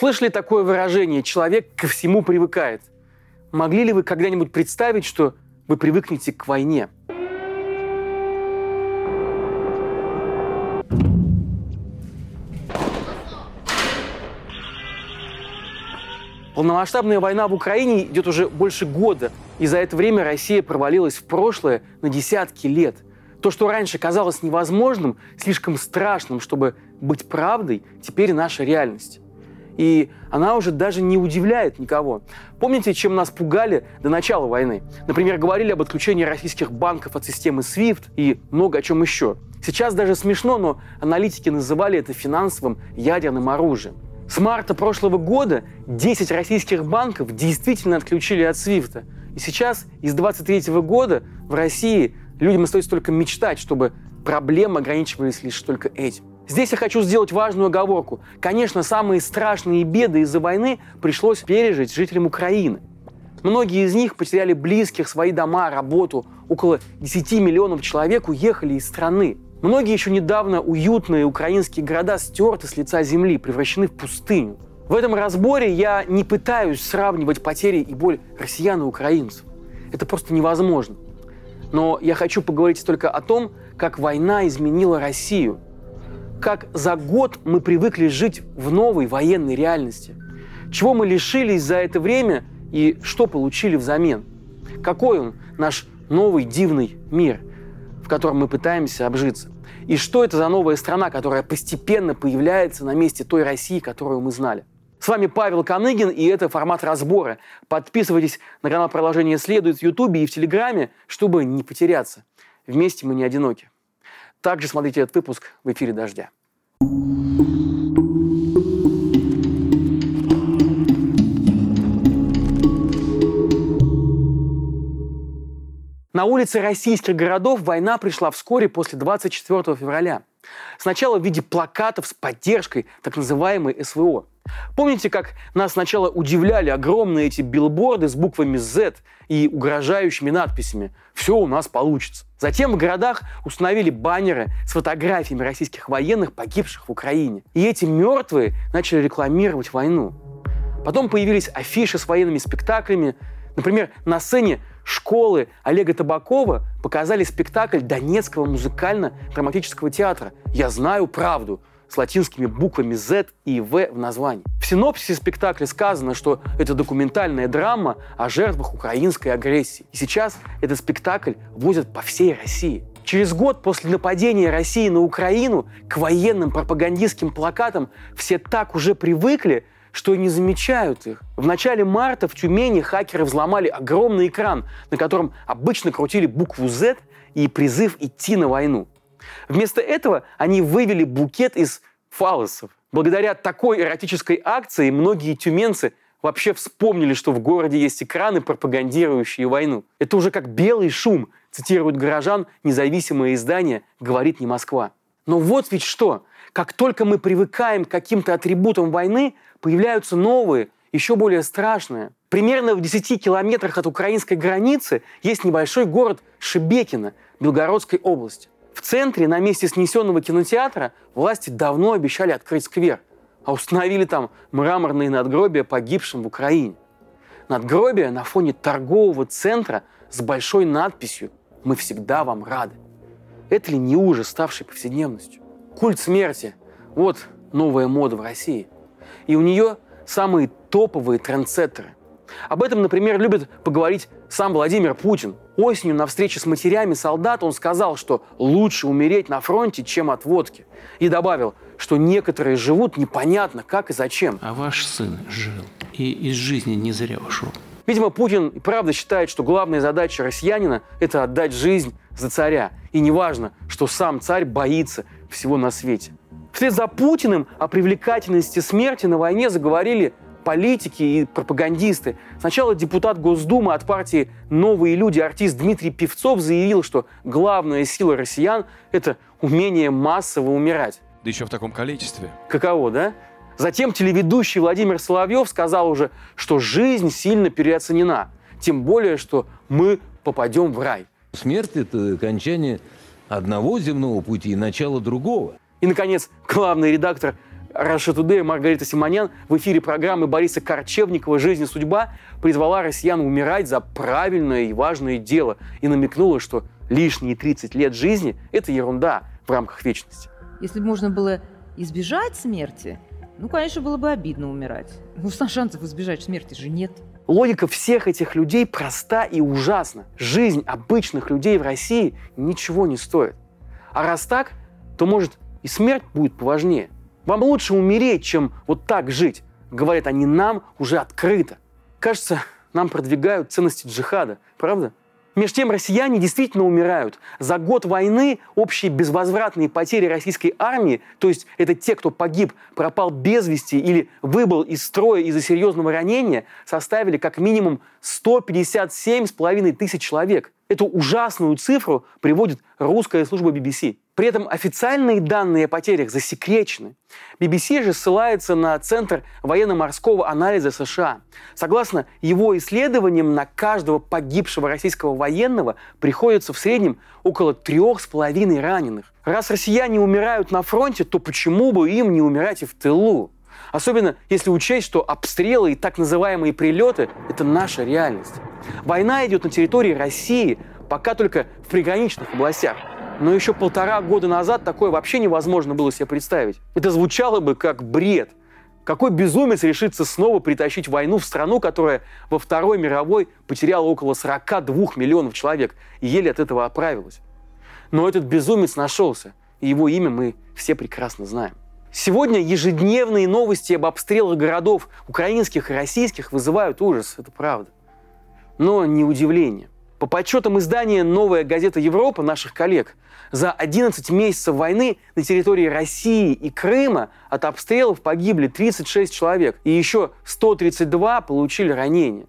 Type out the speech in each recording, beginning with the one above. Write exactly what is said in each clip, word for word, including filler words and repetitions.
Слышали такое выражение «человек ко всему привыкает»? Могли ли вы когда-нибудь представить, что вы привыкнете к войне? Полномасштабная война в Украине идет уже больше года, и за это время Россия провалилась в прошлое на десятки лет. То, что раньше казалось невозможным, слишком страшным, чтобы быть правдой, теперь наша реальность. И она уже даже не удивляет никого. Помните, чем нас пугали до начала войны? Например, говорили об отключении российских банков от системы свифт и много о чем еще. Сейчас даже смешно, но аналитики называли это финансовым ядерным оружием. С марта прошлого года десять российских банков действительно отключили от свифт. И сейчас, из двадцать третьего года, в России людям остается только мечтать, чтобы проблемы ограничивались лишь только этим. Здесь я хочу сделать важную оговорку. Конечно, самые страшные беды из-за войны пришлось пережить жителям Украины. Многие из них потеряли близких, свои дома, работу. Около десяти миллионов человек уехали из страны. Многие еще недавно уютные украинские города стерты с лица земли, превращены в пустыню. В этом разборе я не пытаюсь сравнивать потери и боль россиян и украинцев. Это просто невозможно. Но я хочу поговорить только о том, как война изменила Россию. Как за год мы привыкли жить в новой военной реальности. Чего мы лишились за это время и что получили взамен. Какой он, наш новый дивный мир, в котором мы пытаемся обжиться. И что это за новая страна, которая постепенно появляется на месте той России, которую мы знали. С вами Павел Каныгин, и это формат разбора. Подписывайтесь на канал «Продолжение следует» в YouTube и в Телеграме, чтобы не потеряться. Вместе мы не одиноки. Также смотрите этот выпуск в эфире «Дождя». На улице российских городов война пришла вскоре после двадцать четвёртого февраля. Сначала в виде плакатов с поддержкой так называемой эс вэ о. Помните, как нас сначала удивляли огромные эти билборды с буквами зет и угрожающими надписями «Все у нас получится». Затем в городах установили баннеры с фотографиями российских военных, погибших в Украине. И эти мертвые начали рекламировать войну. Потом появились афиши с военными спектаклями. Например, на сцене школы Олега Табакова показали спектакль Донецкого музыкально-драматического театра «Я знаю правду» с латинскими буквами зет и вэ в названии. В синопсисе спектакля сказано, что это документальная драма о жертвах украинской агрессии. И сейчас этот спектакль возят по всей России. Через год после нападения России на Украину к военным пропагандистским плакатам все так уже привыкли, что и не замечают их. В начале марта в Тюмени хакеры взломали огромный экран, на котором обычно крутили букву зет и призыв идти на войну. Вместо этого они вывели букет из фаллосов. Благодаря такой эротической акции многие тюменцы вообще вспомнили, что в городе есть экраны, пропагандирующие войну. Это уже как белый шум, цитируют горожан независимое издание «Говорит не Москва». Но вот ведь что. Как только мы привыкаем к каким-то атрибутам войны, появляются новые, еще более страшные. Примерно в десяти километрах от украинской границы есть небольшой город Шебекино Белгородской области. В центре, на месте снесенного кинотеатра, власти давно обещали открыть сквер, а установили там мраморные надгробия погибшим в Украине. Надгробия на фоне торгового центра с большой надписью «Мы всегда вам рады». Это ли не ужас, ставший повседневностью? Культ смерти – вот новая мода в России. И у нее самые топовые трендсеттеры. Об этом, например, любит поговорить сам Владимир Путин. Осенью на встрече с матерями солдат он сказал, что лучше умереть на фронте, чем от водки. И добавил, что некоторые живут непонятно как и зачем. А ваш сын жил и из жизни не зря ушел. Видимо, Путин и правда считает, что главная задача россиянина – это отдать жизнь за царя. И неважно, что сам царь боится всего на свете. Вслед за Путиным о привлекательности смерти на войне заговорили политики и пропагандисты. Сначала депутат Госдумы от партии «Новые люди» артист Дмитрий Певцов заявил, что главная сила россиян – это умение массово умирать. Да еще в таком количестве. Каково, да? Затем телеведущий Владимир Соловьев сказал уже, что жизнь сильно переоценена. Тем более, что мы попадем в рай. Смерть – это окончание одного земного пути и начало другого. И, наконец, главный редактор Russia Today Маргарита Симоньян в эфире программы Бориса Корчевникова «Жизнь и судьба» призвала россиян умирать за правильное и важное дело и намекнула, что лишние тридцать лет жизни – это ерунда в рамках вечности. Если бы можно было избежать смерти, ну, конечно, было бы обидно умирать. Ну, шансов избежать смерти же нет. Логика всех этих людей проста и ужасна. Жизнь обычных людей в России ничего не стоит. А раз так, то, может, и смерть будет поважнее. Вам лучше умереть, чем вот так жить, говорят они нам уже открыто. Кажется, нам продвигают ценности джихада, правда? Между тем, россияне действительно умирают. За год войны общие безвозвратные потери российской армии, то есть это те, кто погиб, пропал без вести или выбыл из строя из-за серьезного ранения, составили как минимум сто пятьдесят семь с половиной тысяч человек. Эту ужасную цифру приводит русская служба би би си. При этом официальные данные о потерях засекречены. би би си же ссылается на Центр военно-морского анализа США. Согласно его исследованиям, на каждого погибшего российского военного приходится в среднем около трех с половиной раненых. Раз россияне умирают на фронте, то почему бы им не умирать и в тылу? Особенно если учесть, что обстрелы и так называемые прилеты – это наша реальность. Война идет на территории России, пока только в приграничных областях. Но еще полтора года назад такое вообще невозможно было себе представить. Это звучало бы как бред. Какой безумец решится снова притащить войну в страну, которая во Второй мировой потеряла около сорок два миллиона человек и еле от этого оправилась? Но этот безумец нашелся, и его имя мы все прекрасно знаем. Сегодня ежедневные новости об обстрелах городов украинских и российских вызывают ужас, это правда. Но не удивление. По подсчетам издания «Новая газета Европа» наших коллег, за одиннадцать месяцев войны на территории России и Крыма от обстрелов погибли тридцать шесть человек, и еще сто тридцать два получили ранения.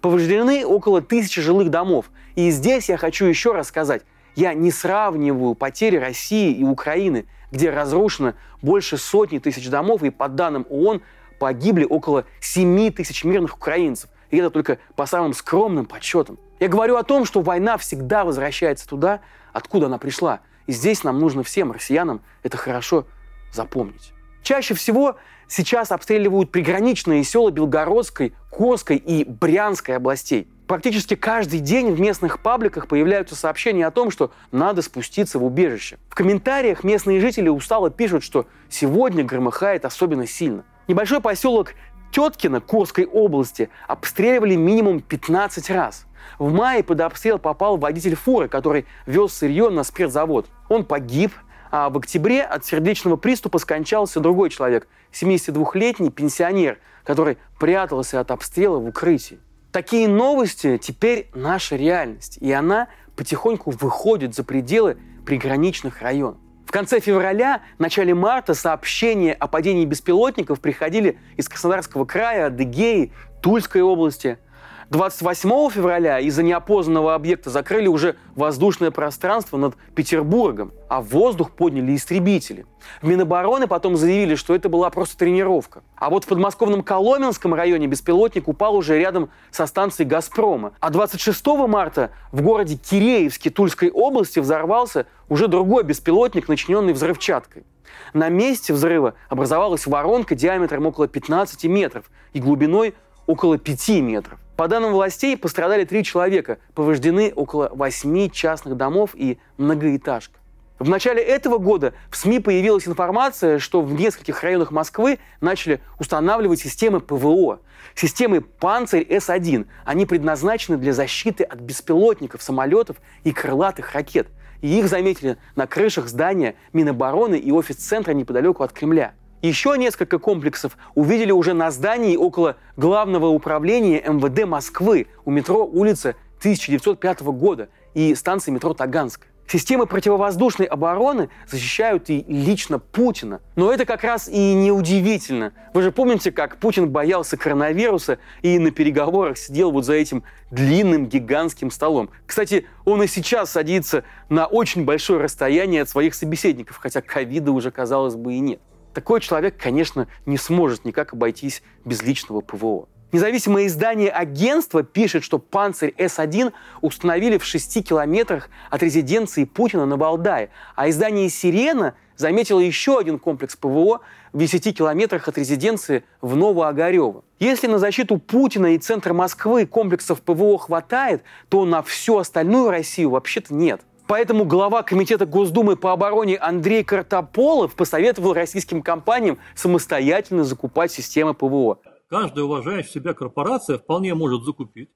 Повреждены около тысячи жилых домов. И здесь я хочу еще раз сказать, я не сравниваю потери России и Украины, где разрушено больше сотни тысяч домов, и по данным ООН погибли около семи тысяч мирных украинцев. И это только по самым скромным подсчетам. Я говорю о том, что война всегда возвращается туда, откуда она пришла. И здесь нам нужно всем россиянам это хорошо запомнить. Чаще всего сейчас обстреливают приграничные села Белгородской, Курской и Брянской областей. Практически каждый день в местных пабликах появляются сообщения о том, что надо спуститься в убежище. В комментариях местные жители устало пишут, что сегодня громыхает особенно сильно. Небольшой поселок Теткино Курской области обстреливали минимум пятнадцать раз. В мае под обстрел попал водитель фуры, который вез сырье на спиртзавод. Он погиб, а в октябре от сердечного приступа скончался другой человек, семидесятидвухлетний пенсионер, который прятался от обстрела в укрытии. Такие новости теперь наша реальность, и она потихоньку выходит за пределы приграничных районов. В конце февраля, начале марта сообщения о падении беспилотников приходили из Краснодарского края, Адыгеи, Тульской области. двадцать восьмого февраля из-за неопознанного объекта закрыли уже воздушное пространство над Петербургом, а в воздух подняли истребители. В Минобороны потом заявили, что это была просто тренировка. А вот в подмосковном Коломенском районе беспилотник упал уже рядом со станцией «Газпрома». А двадцать шестого марта в городе Киреевске Тульской области взорвался уже другой беспилотник, начиненный взрывчаткой. На месте взрыва образовалась воронка диаметром около пятнадцати метров и глубиной около пяти метров. По данным властей, пострадали три человека, повреждены около восьми частных домов и многоэтажка. В начале этого года в СМИ появилась информация, что в нескольких районах Москвы начали устанавливать системы ПВО. Системы «Панцирь-эс один». Они предназначены для защиты от беспилотников, самолетов и крылатых ракет. И их заметили на крышах здания Минобороны и офис-центра неподалеку от Кремля. Еще несколько комплексов увидели уже на здании около Главного управления эм вэ дэ Москвы у метро улица тысяча девятьсот пятого года и станции метро Таганская. Системы противовоздушной обороны защищают и лично Путина. Но это как раз и неудивительно. Вы же помните, как Путин боялся коронавируса и на переговорах сидел вот за этим длинным гигантским столом. Кстати, он и сейчас садится на очень большое расстояние от своих собеседников, хотя ковида уже, казалось бы, и нет. Такой человек, конечно, не сможет никак обойтись без личного ПВО. Независимое издание агентства пишет, что «Панцирь-эс один» установили в шести километрах от резиденции Путина на Валдае, а издание «Сирена» заметило еще один комплекс ПВО в десяти километрах от резиденции в Новоогарево. Если на защиту Путина и центра Москвы комплексов ПВО хватает, то на всю остальную Россию вообще-то нет. Поэтому глава Комитета Госдумы по обороне Андрей Картаполов посоветовал российским компаниям самостоятельно закупать системы ПВО. Каждая уважающая себя корпорация вполне может закупить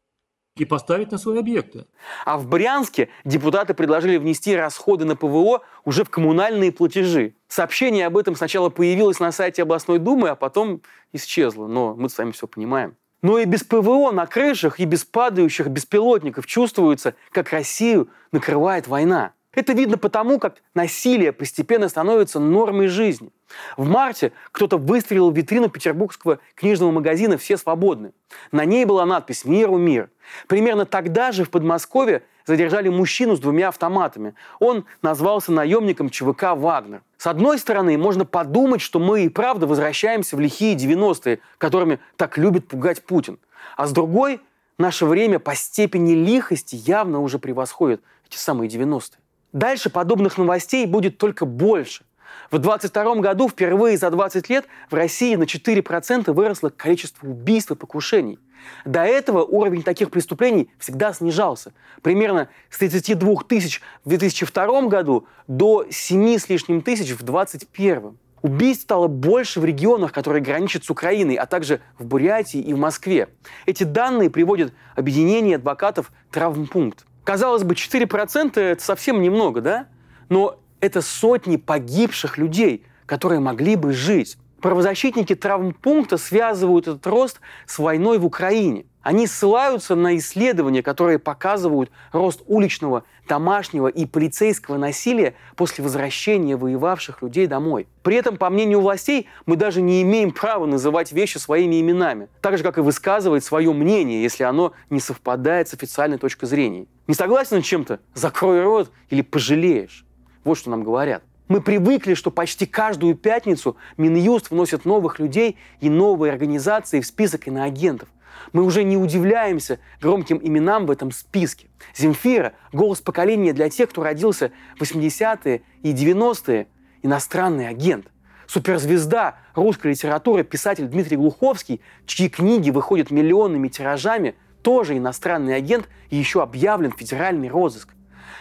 и поставить на свои объекты. А в Брянске депутаты предложили внести расходы на ПВО уже в коммунальные платежи. Сообщение об этом сначала появилось на сайте областной думы, а потом исчезло. Но мы с вами все понимаем. Но и без ПВО на крышах, и без падающих беспилотников чувствуется, как Россию накрывает война. Это видно потому, как насилие постепенно становится нормой жизни. В марте кто-то выстрелил в витрину петербургского книжного магазина «Все свободны». На ней была надпись «Миру мир». Примерно тогда же в Подмосковье задержали мужчину с двумя автоматами. Он назвался наемником ЧВК «Вагнер». С одной стороны, можно подумать, что мы и правда возвращаемся в лихие девяностые, которыми так любит пугать Путин. А с другой, наше время по степени лихости явно уже превосходит эти самые девяностые. Дальше подобных новостей будет только больше. В двадцать втором году впервые за двадцать лет в России на четыре процента выросло количество убийств и покушений. До этого уровень таких преступлений всегда снижался. Примерно с тридцати двух тысяч в две тысячи втором году до семи с лишним тысяч в двадцать первом. Убийств стало больше в регионах, которые граничат с Украиной, а также в Бурятии и в Москве. Эти данные приводит объединение адвокатов «Травмпункт». Казалось бы, четыре процента – это совсем немного, да? Но это сотни погибших людей, которые могли бы жить. Правозащитники Травмпункта связывают этот рост с войной в Украине. Они ссылаются на исследования, которые показывают рост уличного, домашнего и полицейского насилия после возвращения воевавших людей домой. При этом, по мнению властей, мы даже не имеем права называть вещи своими именами, так же, как и высказывать свое мнение, если оно не совпадает с официальной точкой зрения. Не согласен с чем-то? Закрой рот или пожалеешь. Вот что нам говорят. Мы привыкли, что почти каждую пятницу Минюст вносит новых людей и новые организации в список иноагентов. Мы уже не удивляемся громким именам в этом списке. Земфира – голос поколения для тех, кто родился в восьмидесятые и девяностые, иностранный агент. Суперзвезда русской литературы, писатель Дмитрий Глуховский, чьи книги выходят миллионными тиражами, тоже иностранный агент и еще объявлен в федеральный розыск.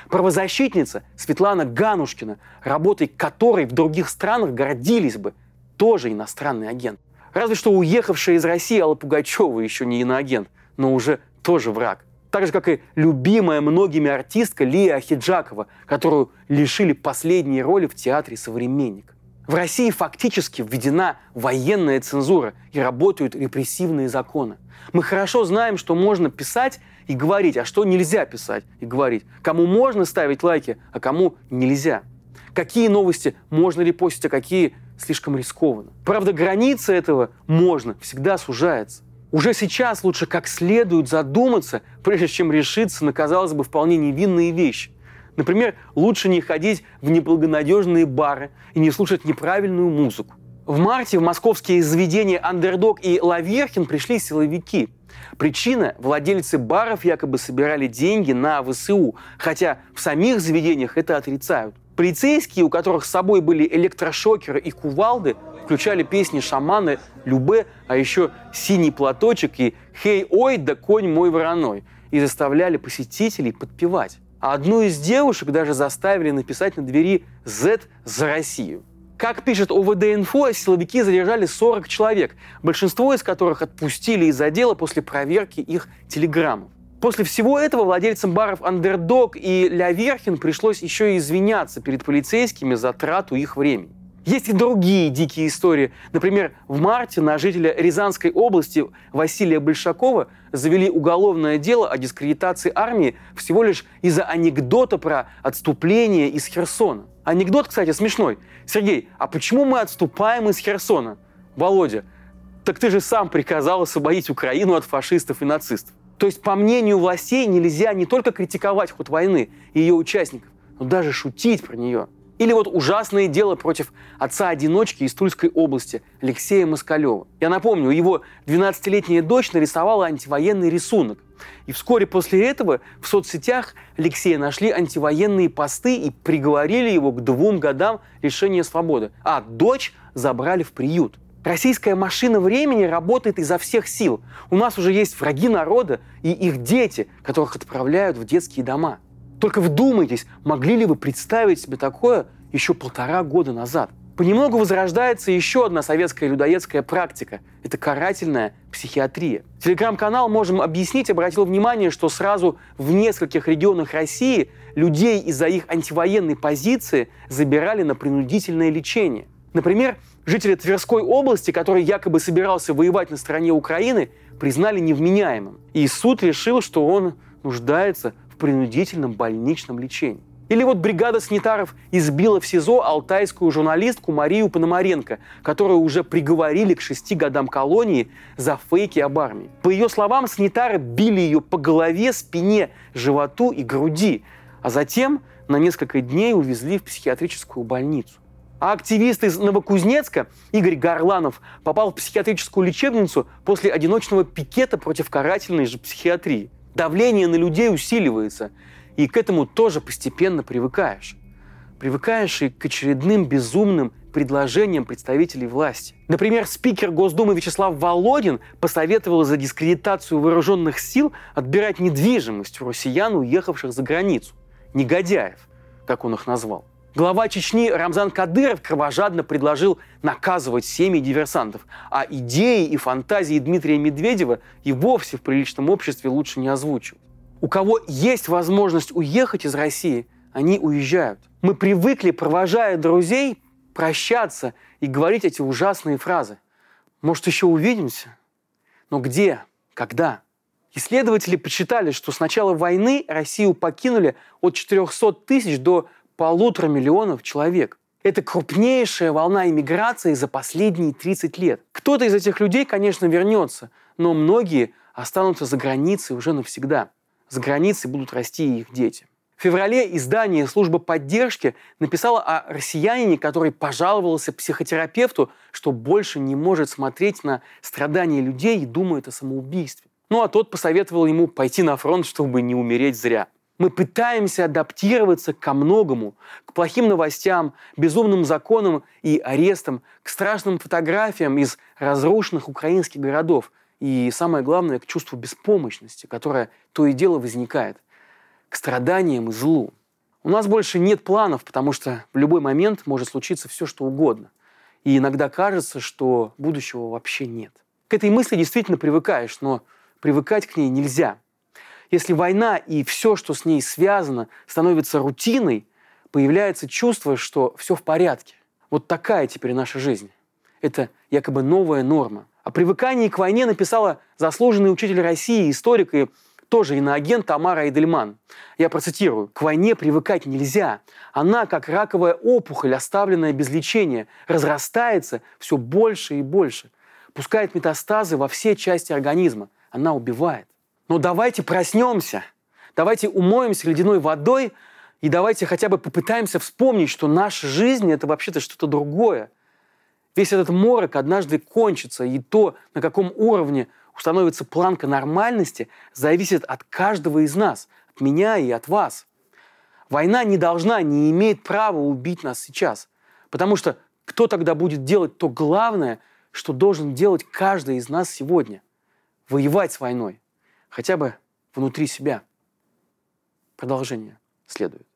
Правозащитница Светлана Ганушкина, работой которой в других странах гордились бы, тоже иностранный агент. Разве что уехавшая из России Алла Пугачева еще не иноагент, но уже тоже враг. Так же, как и любимая многими артистка Лия Ахиджакова, которую лишили последней роли в театре «Современник». В России фактически введена военная цензура и работают репрессивные законы. Мы хорошо знаем, что можно писать и говорить, а что нельзя писать и говорить. Кому можно ставить лайки, а кому нельзя. Какие новости можно репостить, а какие слишком рискованно. Правда, граница этого можно всегда сужается. Уже сейчас лучше как следует задуматься, прежде чем решиться на, казалось бы, вполне невинные вещи. Например, лучше не ходить в неблагонадежные бары и не слушать неправильную музыку. В марте в московские заведения «Андердог» и «Лаверхин» пришли силовики. Причина – владельцы баров якобы собирали деньги на ВСУ, хотя в самих заведениях это отрицают. Полицейские, у которых с собой были электрошокеры и кувалды, включали песни «Шамана», «Любэ», а еще «Синий платочек» и «Хей, ой, да конь мой вороной» и заставляли посетителей подпевать. А одну из девушек даже заставили написать на двери «Z за Россию». Как пишет о вэ дэ-Инфо, силовики задержали сорок человек, большинство из которых отпустили из отдела после проверки их телеграммов. После всего этого владельцам баров «Андердог» и «Лаверхин» пришлось еще и извиняться перед полицейскими за трату их времени. Есть и другие дикие истории. Например, в марте на жителя Рязанской области Василия Большакова завели уголовное дело о дискредитации армии всего лишь из-за анекдота про отступление из Херсона. Анекдот, кстати, смешной. Сергей, а почему мы отступаем из Херсона? Володя, так ты же сам приказал освободить Украину от фашистов и нацистов. То есть, по мнению властей, нельзя не только критиковать ход войны и ее участников, но даже шутить про нее. Или вот ужасное дело против отца-одиночки из Тульской области Алексея Москалева. Я напомню, его двенадцатилетняя дочь нарисовала антивоенный рисунок. И вскоре после этого в соцсетях Алексея нашли антивоенные посты и приговорили его к двум годам лишения свободы. А дочь забрали в приют. Российская машина времени работает изо всех сил. У нас уже есть враги народа и их дети, которых отправляют в детские дома. Только вдумайтесь, могли ли вы представить себе такое еще полтора года назад? Понемногу возрождается еще одна советская людоедская практика – это карательная психиатрия. Телеграм-канал «Можем объяснить» обратил внимание, что сразу в нескольких регионах России людей из-за их антивоенной позиции забирали на принудительное лечение. Например, жители Тверской области, который якобы собирался воевать на стороне Украины, признали невменяемым. И суд решил, что он нуждается в принудительном больничном лечении. Или вот бригада санитаров избила в СИЗО алтайскую журналистку Марию Пономаренко, которую уже приговорили к шести годам колонии за фейки об армии. По ее словам, санитары били ее по голове, спине, животу и груди, а затем на несколько дней увезли в психиатрическую больницу. А активист из Новокузнецка Игорь Горланов попал в психиатрическую лечебницу после одиночного пикета против карательной же психиатрии. Давление на людей усиливается. И к этому тоже постепенно привыкаешь. Привыкаешь и к очередным безумным предложениям представителей власти. Например, спикер Госдумы Вячеслав Володин посоветовал за дискредитацию вооруженных сил отбирать недвижимость у россиян, уехавших за границу. Негодяев, как он их назвал. Глава Чечни Рамзан Кадыров кровожадно предложил наказывать семьи диверсантов, а идеи и фантазии Дмитрия Медведева и вовсе в приличном обществе лучше не озвучивать. У кого есть возможность уехать из России, они уезжают. Мы привыкли, провожая друзей, прощаться и говорить эти ужасные фразы. Может, еще увидимся? Но где? Когда? Исследователи подсчитали, что с начала войны Россию покинули от четырехсот тысяч до полутора миллионов человек. Это крупнейшая волна эмиграции за последние тридцать лет. Кто-то из этих людей, конечно, вернется, но многие останутся за границей уже навсегда. За границей будут расти и их дети. В феврале издание «Служба поддержки» написало о россиянине, который пожаловался психотерапевту, что больше не может смотреть на страдания людей и думает о самоубийстве. Ну а тот посоветовал ему пойти на фронт, чтобы не умереть зря. Мы пытаемся адаптироваться ко многому, к плохим новостям, безумным законам и арестам, к страшным фотографиям из разрушенных украинских городов. И самое главное, к чувству беспомощности, которое то и дело возникает, к страданиям и злу. У нас больше нет планов, потому что в любой момент может случиться все, что угодно. И иногда кажется, что будущего вообще нет. К этой мысли действительно привыкаешь, но привыкать к ней нельзя. Если война и все, что с ней связано, становится рутиной, появляется чувство, что все в порядке. Вот такая теперь наша жизнь. Это якобы новая норма. О привыкании к войне написала заслуженный учитель России, историк и тоже иноагент Тамара Айдельман. Я процитирую. «К войне привыкать нельзя. Она, как раковая опухоль, оставленная без лечения, разрастается все больше и больше, пускает метастазы во все части организма. Она убивает». Но давайте проснемся, давайте умоемся ледяной водой и давайте хотя бы попытаемся вспомнить, что наша жизнь – это вообще-то что-то другое. Весь этот морок однажды кончится, и то, на каком уровне установится планка нормальности, зависит от каждого из нас, от меня и от вас. Война не должна, не имеет права убить нас сейчас, потому что кто тогда будет делать то главное, что должен делать каждый из нас сегодня – воевать с войной, хотя бы внутри себя. Продолжение следует.